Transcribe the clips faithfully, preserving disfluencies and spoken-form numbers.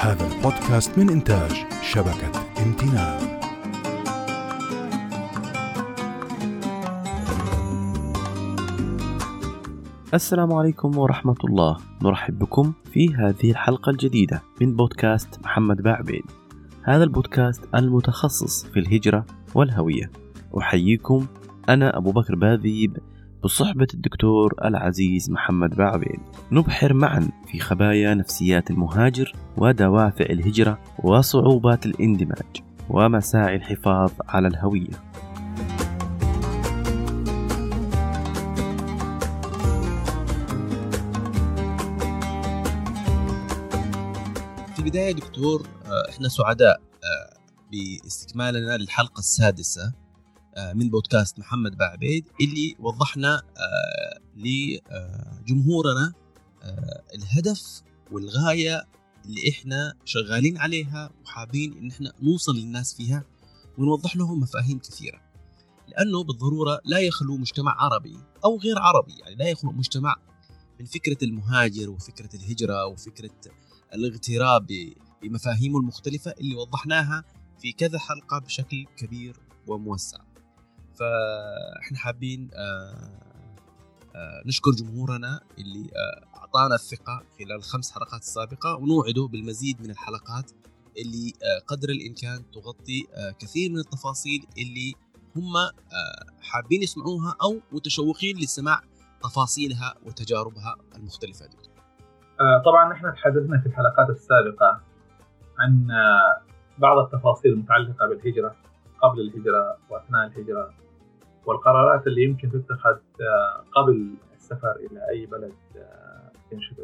هذا البودكاست من إنتاج شبكة امتنان. السلام عليكم ورحمة الله، نرحب بكم في هذه الحلقة الجديدة من بودكاست محمد باعبيد، هذا البودكاست المتخصص في الهجرة والهوية. أحييكم أنا أبو بكر باذيب بصحبة الدكتور العزيز محمد باعبيد، نبحر معا في خبايا نفسيات المهاجر ودوافع الهجرة وصعوبات الاندماج ومساعي الحفاظ على الهوية. في بداية دكتور، احنا سعداء باستكمالنا للحلقة السادسة من بودكاست محمد باعبيد اللي وضحنا لجمهورنا الهدف والغاية اللي احنا شغالين عليها وحابين ان احنا نوصل للناس فيها ونوضح لهم مفاهيم كثيرة، لانه بالضرورة لا يخلو مجتمع عربي او غير عربي، يعني لا يخلو مجتمع من فكرة المهاجر وفكرة الهجرة وفكرة الاغتراب بمفاهيمه المختلفة اللي وضحناها في كذا حلقة بشكل كبير وموسع. فاحنا حابين آآ آآ نشكر جمهورنا اللي أعطانا الثقة خلال الخمس حلقات السابقة، ونوعده بالمزيد من الحلقات اللي قدر الإمكان تغطي كثير من التفاصيل اللي هم حابين يسمعوها أو متشوقين للسماع تفاصيلها وتجاربها المختلفة. دكتور، طبعا احنا تحدثنا في الحلقات السابقة عن بعض التفاصيل المتعلقة بالهجرة، قبل الهجرة وأثناء الهجرة، والقرارات اللي يمكن تتخذ قبل السفر إلى أي بلد ينشد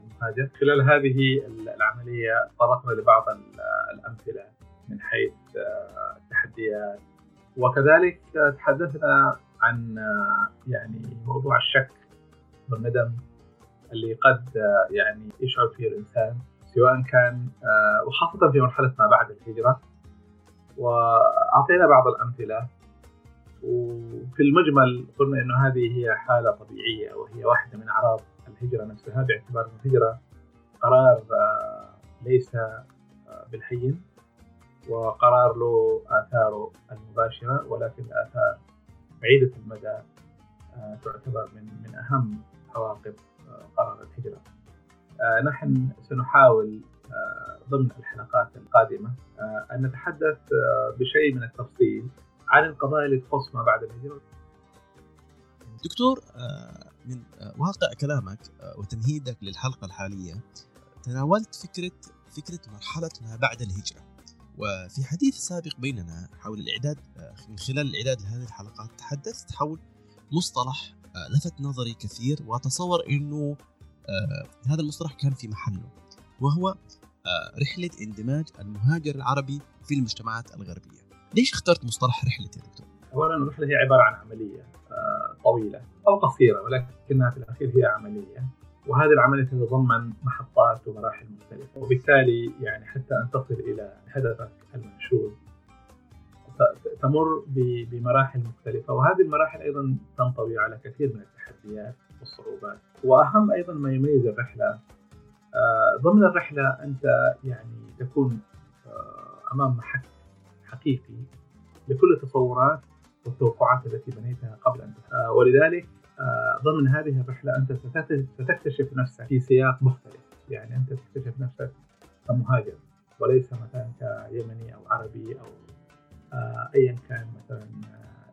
المهاجر. خلال هذه العملية طرقنا لبعض الأمثلة من حيث التحديات، وكذلك تحدثنا عن يعني موضوع الشك والندم اللي قد يعني يشعر فيه الإنسان، سواء كان وخاصة في مرحلة ما بعد الهجرة. وأعطينا بعض الأمثلة، وفي المجمل قلنا إنه هذه هي حالة طبيعية وهي واحدة من أعراض الهجرة نفسها، باعتبار الهجرة قرار ليس بالهين وقرار له آثاره المباشرة، ولكن آثار بعيدة المدى تعتبر من من أهم عواقب قرار الهجرة. آه نحن سنحاول آه ضمن الحلقات القادمة آه أن نتحدث آه بشيء من التفصيل عن القضايا اللي تخص ما بعد الهجرة. دكتور، آه من آه واقع كلامك آه وتمهيدك للحلقة الحالية، تناولت فكرة فكرة مرحلة ما بعد الهجرة، وفي حديث سابق بيننا حول الإعداد آه من خلال الإعداد لهذه الحلقات تحدثت حول مصطلح آه لفت نظري كثير، وأتصور إنه آه، هذا المصطلح كان في محله، وهو آه، رحلة اندماج المهاجر العربي في المجتمعات الغربية. ليش اخترت مصطلح رحلة يا دكتور؟ أولاً الرحلة هي عبارة عن عملية آه، طويلة أو قصيرة، ولكنها في الأخير هي عملية، وهذه العملية تتضمن محطات ومراحل مختلفة، وبالتالي يعني حتى أن تصل إلى هدفك المنشود تمر بمراحل مختلفة، وهذه المراحل أيضاً تنطوي على كثير من التحديات والصعوبات. وأهم أيضاً ما يميز الرحلة، ضمن الرحلة أنت يعني تكون أمام محك حقيقي لكل التصورات والتوقعات التي بنيتها قبل أن تتحدث، ولذلك ضمن هذه الرحلة أنت ستكتشف نفسك في سياق مختلف، يعني أنت تكتشف نفسك كمهاجر وليس مثلاً كيمني أو عربي أو آه، أيا كان مثلا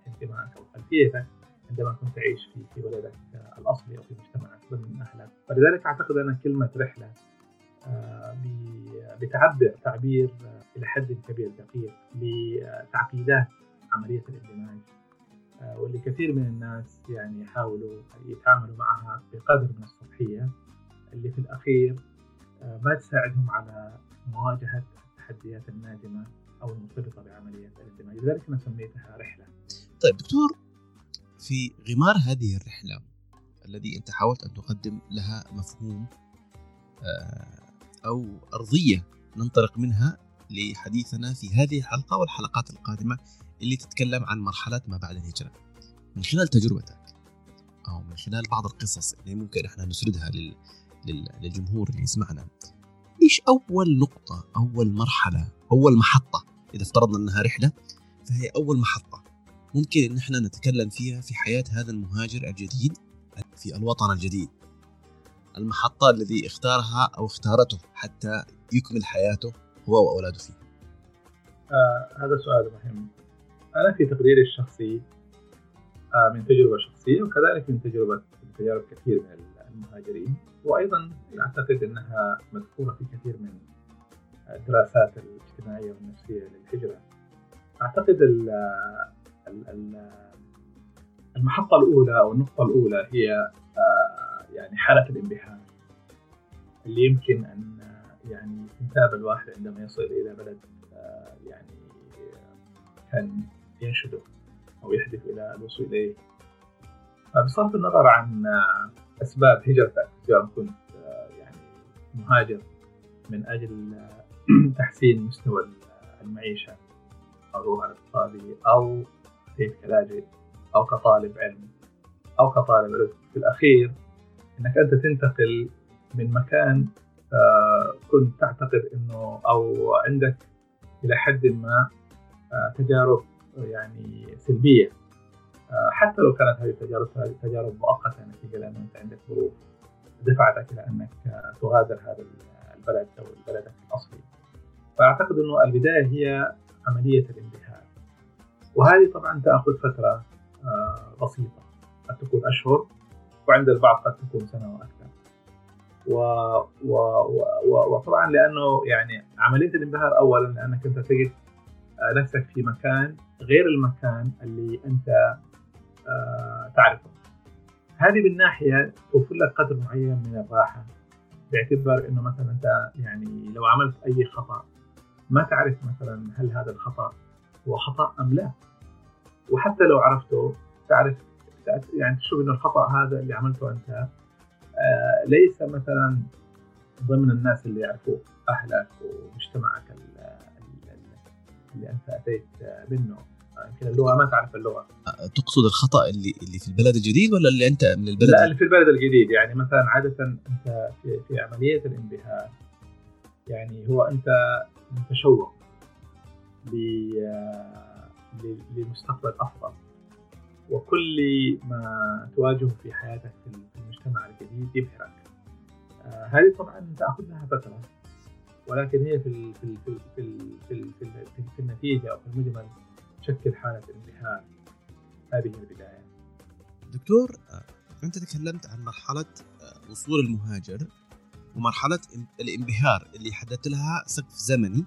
انتمائك أو خلفيتك عندما كنت تعيش في في بلدك آه، الأصلي أو في مجتمعك ضمن أهلك. فلذلك أعتقد أن كلمة رحلة آه، بتعبر تعبير آه، إلى حد كبير دقيق لتعقيدات عملية الاندماج، آه، واللي كثير من الناس يعني يحاولوا يتعاملوا معها بقدر من السطحية اللي في الأخير آه، ما تساعدهم على مواجهة التحديات الناجمة أو المرتبطة بعملية الاندماج، لذلك أنا سميتها رحلة. طيب دكتور، في غمار هذه الرحلة الذي أنت حاولت أن تقدم لها مفهوم أو أرضية ننطلق منها لحديثنا في هذه الحلقة والحلقات القادمة اللي تتكلم عن مرحلة ما بعد الهجرة، من خلال تجربتك أو من خلال بعض القصص اللي ممكن إحنا نسردها للجمهور اللي يسمعنا، إيش أول نقطة، أول مرحلة، أول محطة؟ إذا افترضنا أنها رحلة فهي أول محطة ممكن أن احنا نتكلم فيها في حياة هذا المهاجر الجديد في الوطن الجديد، المحطة الذي اختارها أو اختارته حتى يكمل حياته هو وأولاده فيه. آه هذا سؤال مهم. أنا في تقديري الشخصي آه من تجربة شخصية وكذلك من تجربة تجارب كثير من المهاجرين، وأيضا أعتقد أنها مذكورة في كثير من الدراسات الاجتماعية والنفسية للهجرة. أعتقد ال ال ال المحطة الأولى أو النقطة الأولى هي يعني حالة الانبهام اللي يمكن أن يعني تنتاب الواحد عندما يصل إلى بلد يعني كان ينشده أو يحدث إلى الوصول إليه. بصرف النظر عن أسباب هجرتك، سواء كنت يعني مهاجر من أجل تحسين مستوى المعيشة أو الاقتصادي أو كيف كلاجئ أو كطالب علم أو كطالب رزق، في الأخير أنك أنت تنتقل من مكان كنت تعتقد أنه أو عندك إلى حد ما تجارب يعني سلبية، حتى لو كانت هذه التجارب تجارب مؤقتة نتيجة لأنه أنت عندك ظروف دفعتك إلى أنك تغادر هذا البلد أو بلدك الأصلي. فأعتقد أنه البداية هي عملية الانبهار، وهذه طبعا تأخذ فترة بسيطة، قد تكون أشهر وعند البعض قد تكون سنة وأكثر. و... و... و... وطبعا لأنه يعني عملية الانبهار أولا لأنك أنت تجد نفسك في مكان غير المكان اللي أنت تعرفه، هذه بالناحية توفر لك قدر معين من الراحة، باعتبار أنه مثلا أنت يعني لو عملت أي خطأ ما تعرف مثلا هل هذا الخطأ هو خطأ أم لا، وحتى لو عرفته تعرف يعني تشوف أن الخطأ هذا اللي عملته أنت ليس مثلا ضمن الناس اللي يعرفوه أهلك ومجتمعك اللي أنت أتيت منه، يمكن اللغة ما تعرف اللغة. تقصد الخطأ اللي اللي في البلد الجديد ولا اللي أنت من البلد؟ لا اللي في البلد الجديد. يعني مثلا عادة أنت في, في عملية الانبهار يعني هو أنت متشوق لمستقبل أفضل، وكل ما تواجهه في حياتك في المجتمع الجديد يبهرك. هذه طبعا تأخذ لها فترة، ولكن هي في في في في في النتيجة أو في المجمل تشكل حالة الانبهار. هذه البداية. دكتور، أنت تكلمت عن مرحلة وصول المهاجر ومرحلة الانبهار اللي حددت لها سقف زمني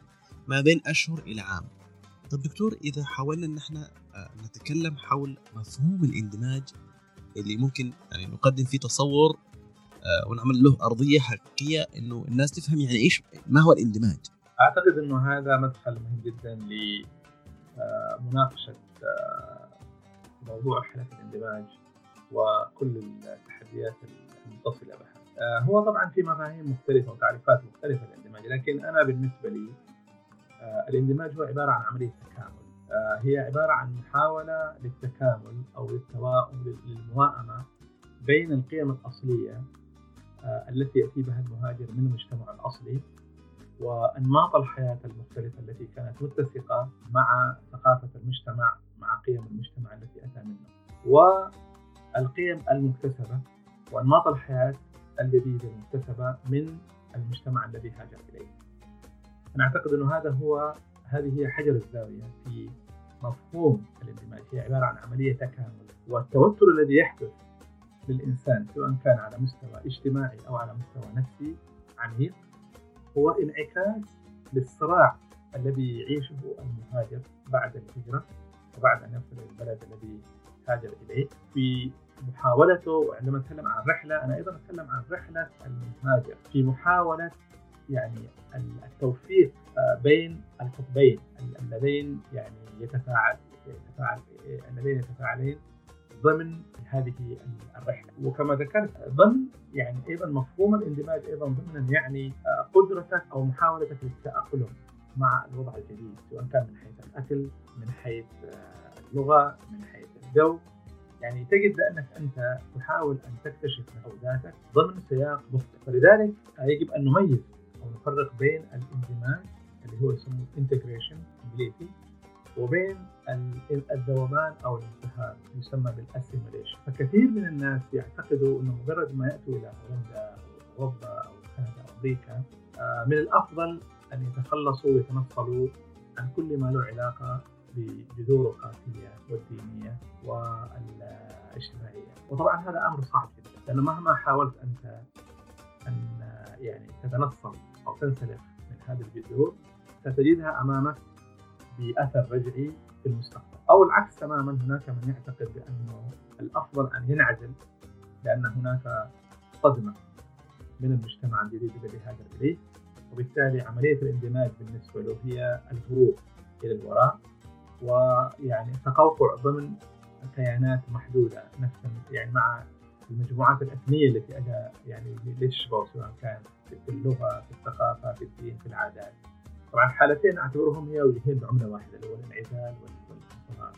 ما بين أشهر إلى عام. طب دكتور، إذا حاولنا أن احنا نتكلم حول مفهوم الاندماج اللي ممكن يعني نقدم فيه تصور ونعمل له أرضية حقيقية إنه الناس تفهم يعني إيش ما هو الاندماج. أعتقد إنه هذا مدخل مهم جدا لمناقشة موضوع حالة الاندماج وكل التحديات المتصلة بها. هو طبعا في مفاهيم مختلفة وتعريفات مختلفة للاندماج، لكن أنا بالنسبة لي الاندماج هو عبارة عن عملية تكامل، هي عبارة عن محاولة للتكامل أو للتوائم للموائمة بين القيم الأصلية التي يأتي بها المهاجر من المجتمع الأصلي وأنماط الحياة المختلفة التي كانت متسقة مع ثقافة المجتمع مع قيم المجتمع التي أتى منه، والقيم المكتسبة وأنماط الحياة الجديدة المكتسبة من المجتمع الذي هاجر إليه. أنا أعتقد أنه هذا هو هذه هي حجر الزاوية في مفهوم الاندماج، هي عبارة عن عملية تكامل. والتوتر الذي يحدث للإنسان سواء كان على مستوى اجتماعي أو على مستوى نفسي عميق هو انعكاس للصراع الذي يعيشه المهاجر بعد الهجرة وبعد أن يصل إلى البلد الذي هاجر إليه في محاولته. وعندما أتكلم عن رحلة أنا أيضا أتكلم عن رحلة المهاجر في محاولة يعني التوفيق بين القطبين اللذين يعني يتفاعل يتفاعل اللذين يتفاعلين ضمن هذه الرحلة. وكما ذكرت ضمن يعني أيضا مفهوم الاندماج أيضا ضمن يعني قدرتك أو محاولتك للتأقلم مع الوضع الجديد، سواء كان من حيث الأكل، من حيث اللغة، من حيث الجو. يعني تجد بأنك أنت تحاول أن تكتشف مفرداتك ضمن سياق مختلف. فلذلك يجب أن نميز أو نفرق بين الاندماج اللي هو يسموه integration بالانجليزي وبين الدومان او الانتحار يسمى بالاسيميليشن. فكثير من الناس يعتقدوا انه مجرد ما ياتوا الى هولندا او اوروبا او كندا او امريكا من الافضل ان يتخلصوا ويتنصلوا عن كل ما له علاقه بجذور القاسية والدينية والاجتماعية، وطبعا هذا أمر صعب جدا، لأنه مهما حاولت أنت أن يعني تتنصل أو تنسلخ من هذه الجذور ستجدها أمامك بأثر رجعي في المستقبل، أو العكس تماما. هناك من يعتقد بأنه الأفضل أن ينعزل لأن هناك صدمة من المجتمع الجديد الذي هاجر إليه، وبالتالي عملية الاندماج بالنسبة له هي الهروب إلى الوراء، ويعني تقوقع ضمن كيانات محدودة نفسا يعني مع المجموعات الأثنية التي أجا يعني ليشبه سواء كان في اللغة في الثقافة في الدين في العادات. طبعا حالتين أعتبرهم هي وجهين بعملة واحدة، الأول الانعزال والانفصال،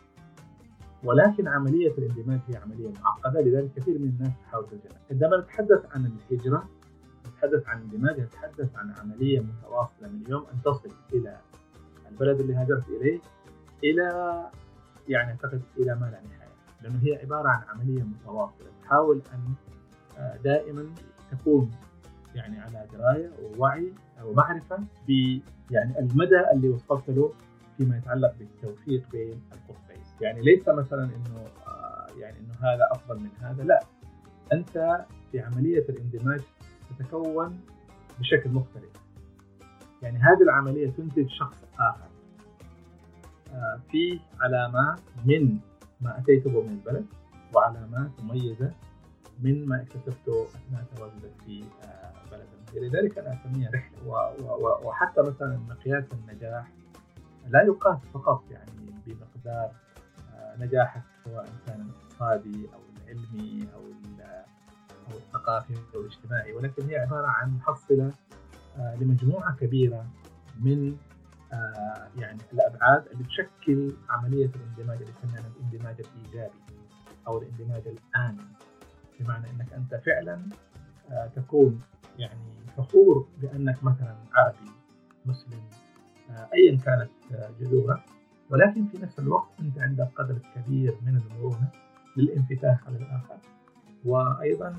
ولكن عملية الاندماج هي عملية معقدة، لذلك كثير من الناس تحاول تتجنبها. عندما نتحدث عن الهجرة نتحدث عن الاندماج، نتحدث عن عملية متواصلة من اليوم أن تصل إلى البلد اللي هاجرت إليه إلى يعني أعتقد إلى ما لا نهاية، لأنه هي عبارة عن عملية متواصلة تحاول أن دائما تكون يعني على دراية ووعي أو معرفة يعني المدى اللي وصلت له فيما يتعلق بالتوفيق بين القطبين. يعني ليس مثلا إنه يعني إنه هذا أفضل من هذا، لا، أنت في عملية الاندماج تتكون بشكل مختلف، يعني هذه العملية تنتج شخص آخر فيه علامات من ما أتيته به من البلد وعلامات مميزة من ما اكتسبته أثناء تواجدك في بلد المهجر، لذلك أنا أسميها رحلة. وحتى مثلا مقياس النجاح لا يقاس فقط يعني بمقدار نجاحك سواء كان الاقتصادي أو العلمي أو أو الثقافي أو الاجتماعي، ولكن هي عبارة عن محصلة لمجموعة كبيرة من آه يعني الأبعاد اللي تشكل عملية الاندماج اللي يسمونها الاندماج الإيجابي أو الاندماج الآني، بمعنى أنك أنت فعلا آه تكون يعني فخور بأنك مثلا عربي مسلم آه أيا كانت آه جذورك، ولكن في نفس الوقت أنت عندك قدر كبير من المرونة للانفتاح على الآخر، وأيضا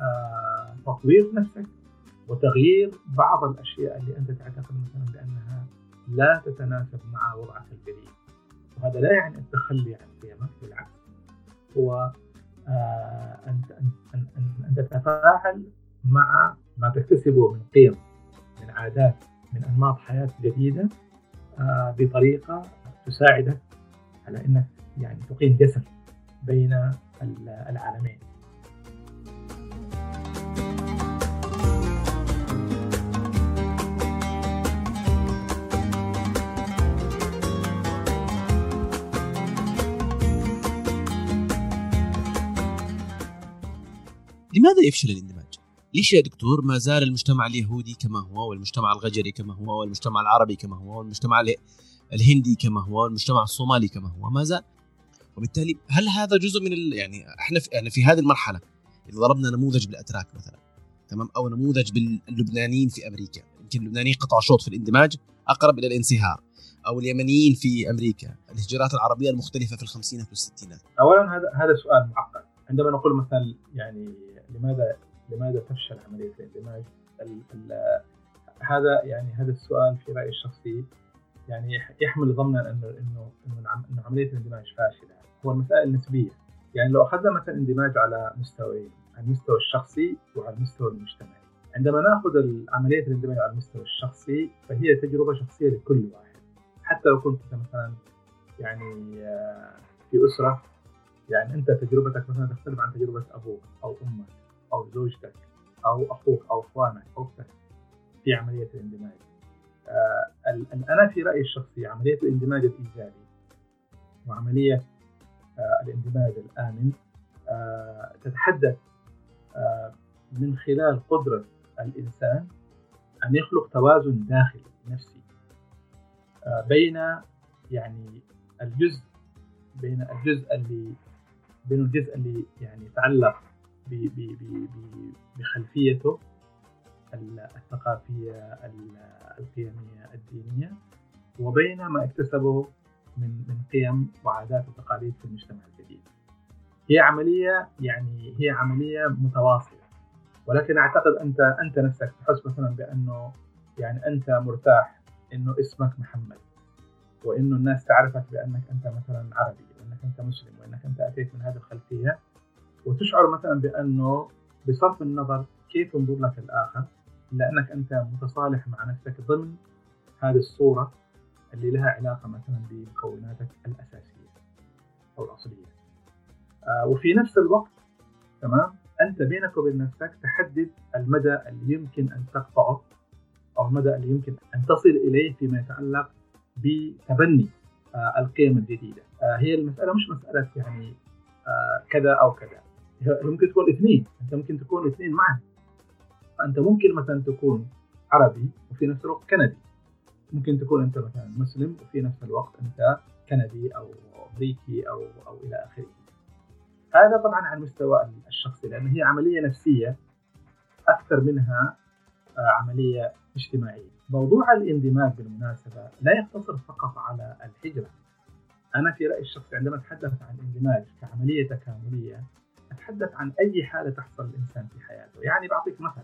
آه تطوير نفسك وتغيير بعض الأشياء اللي أنت تعتقد مثلا بأنها لا تتناسب مع وضعك الجديد. وهذا لا يعني التخلي عن قيمك، بالعكس هو أن أن أن تتفاعل مع ما تكتسبه من قيم من عادات من أنماط حياة جديدة بطريقة تساعدك على أنك يعني تقيم جسر بين العالمين. لماذا يفشل الاندماج؟ ليش يا دكتور ما زال المجتمع اليهودي كما هو والمجتمع الغجري كما هو والمجتمع العربي كما هو والمجتمع الهندي كما هو والمجتمع الصومالي كما هو ما زال؟ وبالتالي هل هذا جزء من ال... يعني احنا في... يعني في هذه المرحلة إذا ضربنا نموذج بالأتراك مثلا، تمام، أو نموذج باللبنانيين في أمريكا، يمكن اللبنانيين قطعوا شوط في الاندماج أقرب إلى الانصهار، أو اليمنيين في أمريكا، الهجرات العربية المختلفة في الخمسينات والستينات. أولا هذا هذا سؤال معقد. عندما نقول مثلا يعني لماذا لماذا تفشل عملية الاندماج، هذا يعني هذا السؤال في رأيي الشخصي يعني يحمل ضمنا انه انه انه عملية الاندماج فاشلة. هو المسائل نسبية، يعني لو اخذنا مثلا اندماج على مستويين، على المستوى الشخصي وعلى المستوى المجتمعي. عندما ناخذ عملية الاندماج على المستوى الشخصي فهي تجربة شخصية لكل واحد، حتى لو كنت مثلا يعني في أسرة، يعني أنت تجربتك مثلا تختلف عن تجربة أبوك أو أمك أو زوجتك أو أخوك أو أخوانك أو أختك في عملية الاندماج. آه أنا في رأيي الشخصي عملية الاندماج الإيجابي وعملية آه الاندماج الآمن آه تتحدث آه من خلال قدرة الإنسان أن يخلق توازن داخلي نفسي آه بين يعني الجزء بين الجزء اللي بين الجزء اللي يعني يتعلق بخلفيته الثقافية القيمية الدينية، وبين ما اكتسبه من من قيم وعادات وتقاليد في المجتمع الجديد. هي عملية يعني هي عملية متواصلة، ولكن أعتقد أنت أنت نفسك تحس مثلا بأنه يعني أنت مرتاح إنه اسمك محمد، وإنه الناس تعرفك بأنك أنت مثلا عربي، وإنك أنت مسلم، وإنك أنت أتيت من هذه الخلفية، وتشعر مثلا بأنه بصرف النظر كيف ينظر لك الآخر، لأنك أنت متصالح مع نفسك ضمن هذه الصورة اللي لها علاقة مثلا بمكوناتك الأساسية أو الأصلية. آه وفي نفس الوقت تمام أنت بينك وبين نفسك تحدد المدى اللي يمكن أن تقطعه أو المدى اللي يمكن أن تصل إليه فيما يتعلق بتبني آه القيم الجديدة. آه هي المسألة مش مسألة يعني آه كذا أو كذا، ممكن تكون اثنين، أنت ممكن تكون اثنين معا. فأنت ممكن مثلا تكون عربي وفي نفس الوقت كندي، ممكن تكون أنت مثلا مسلم وفي نفس الوقت أنت كندي أو أمريكي أو أو إلى آخره. هذا طبعا على المستوى الشخصي، لأن هي عملية نفسية أكثر منها عملية اجتماعية. موضوع الاندماج بالمناسبة لا يقتصر فقط على الهجرة. أنا في رأيي الشخصي عندما أتحدث عن الاندماج كعملية تكاملية أتحدث عن أي حالة تحصل الإنسان في حياته. يعني بعطيك مثل،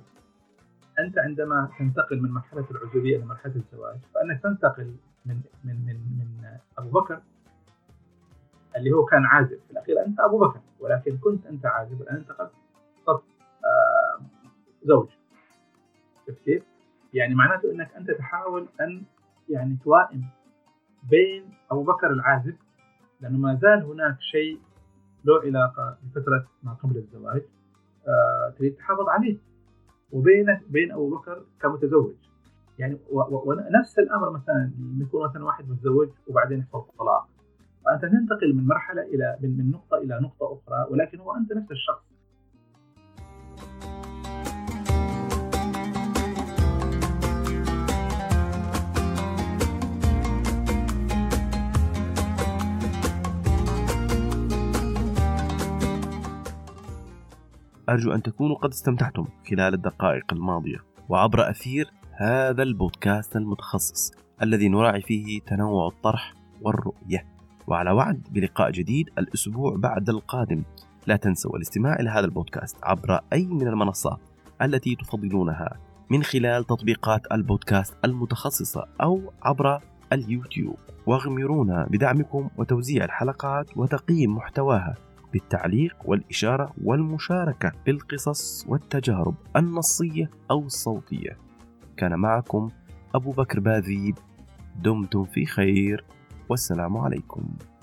أنت عندما تنتقل من مرحلة العزوبية إلى مرحلة الزواج، فأنك تنتقل من من من من أبو بكر اللي هو كان عازب، في الأخير أنت أبو بكر ولكن كنت أنت عازب، والآن انتقلت صرت آه زوج. شفت كيف؟ يعني معناته أنك أنت تحاول أن يعني توائم بين أبو بكر العازب، لأنه ما زال هناك شيء له علاقة بفترة ما قبل الزواج آه تريد تحافظ عليه، وبينك بين أبو بكر كمتزوج. يعني ونفس الأمر مثلا يكون مثلا واحد متزوج وبعدين يحصل طلاق، فأنت تنتقل من مرحلة إلى من, من نقطة إلى نقطة أخرى، ولكن هو أنت نفس الشخص. أرجو أن تكونوا قد استمتعتم خلال الدقائق الماضية وعبر أثير هذا البودكاست المتخصص الذي نراعي فيه تنوع الطرح والرؤية، وعلى وعد بلقاء جديد الأسبوع بعد القادم. لا تنسوا الاستماع إلى هذا البودكاست عبر أي من المنصات التي تفضلونها من خلال تطبيقات البودكاست المتخصصة أو عبر اليوتيوب، واغمرونا بدعمكم وتوزيع الحلقات وتقييم محتواها بالتعليق والإشارة والمشاركة بالقصص والتجارب النصية أو الصوتية. كان معكم أبو بكر باذيب، دمتم في خير والسلام عليكم.